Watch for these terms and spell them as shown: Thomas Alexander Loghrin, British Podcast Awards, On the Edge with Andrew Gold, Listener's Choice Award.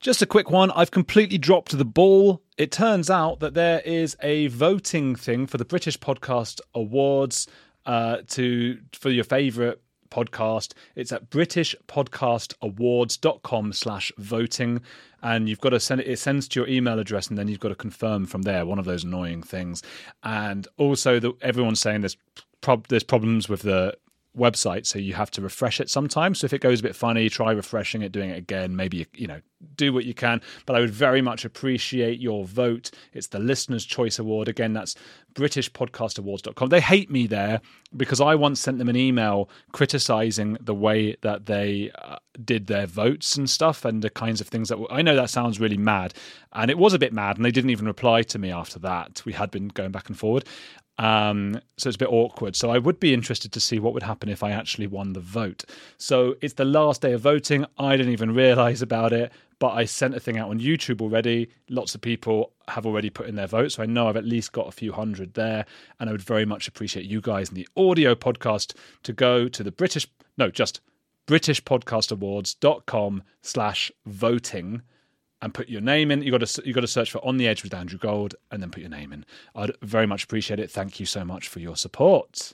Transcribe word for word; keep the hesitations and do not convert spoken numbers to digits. Just a quick one. I've completely dropped the ball. It turns out that there is a voting thing for the British Podcast Awards uh, to for your favourite podcast. It's at british podcast awards dot com slash voting, and you've got to send it it sends to your email address, and then you've got to confirm from there. One of those annoying things. And also, the, everyone's saying there's prob- there's problems with the website, so you have to refresh it sometimes. So if it goes a bit funny, try refreshing it, doing it again. Maybe, you know, do what you can, but I would very much appreciate your vote. It's the Listener's Choice Award. Again, that's british podcast awards dot com. They hate me there because I once sent them an email criticising the way that they uh, did their votes and stuff, and the kinds of things that were, I know that sounds really mad, and it was a bit mad, and they didn't even reply to me after that. We had been going back and forward. Um, so it's a bit awkward. So I would be interested to see what would happen if I actually won the vote. So it's the last day of voting. I didn't even realise about it, but I sent a thing out on YouTube already. Lots of people have already put in their vote, so I know I've at least got a few hundred there, and I would very much appreciate you guys in the audio podcast to go to the British... No, just british podcast awards dot com slash voting and put your name in. You've got to, you've got to search for On the Edge with Andrew Gold and then put your name in. I'd very much appreciate it. Thank you so much for your support.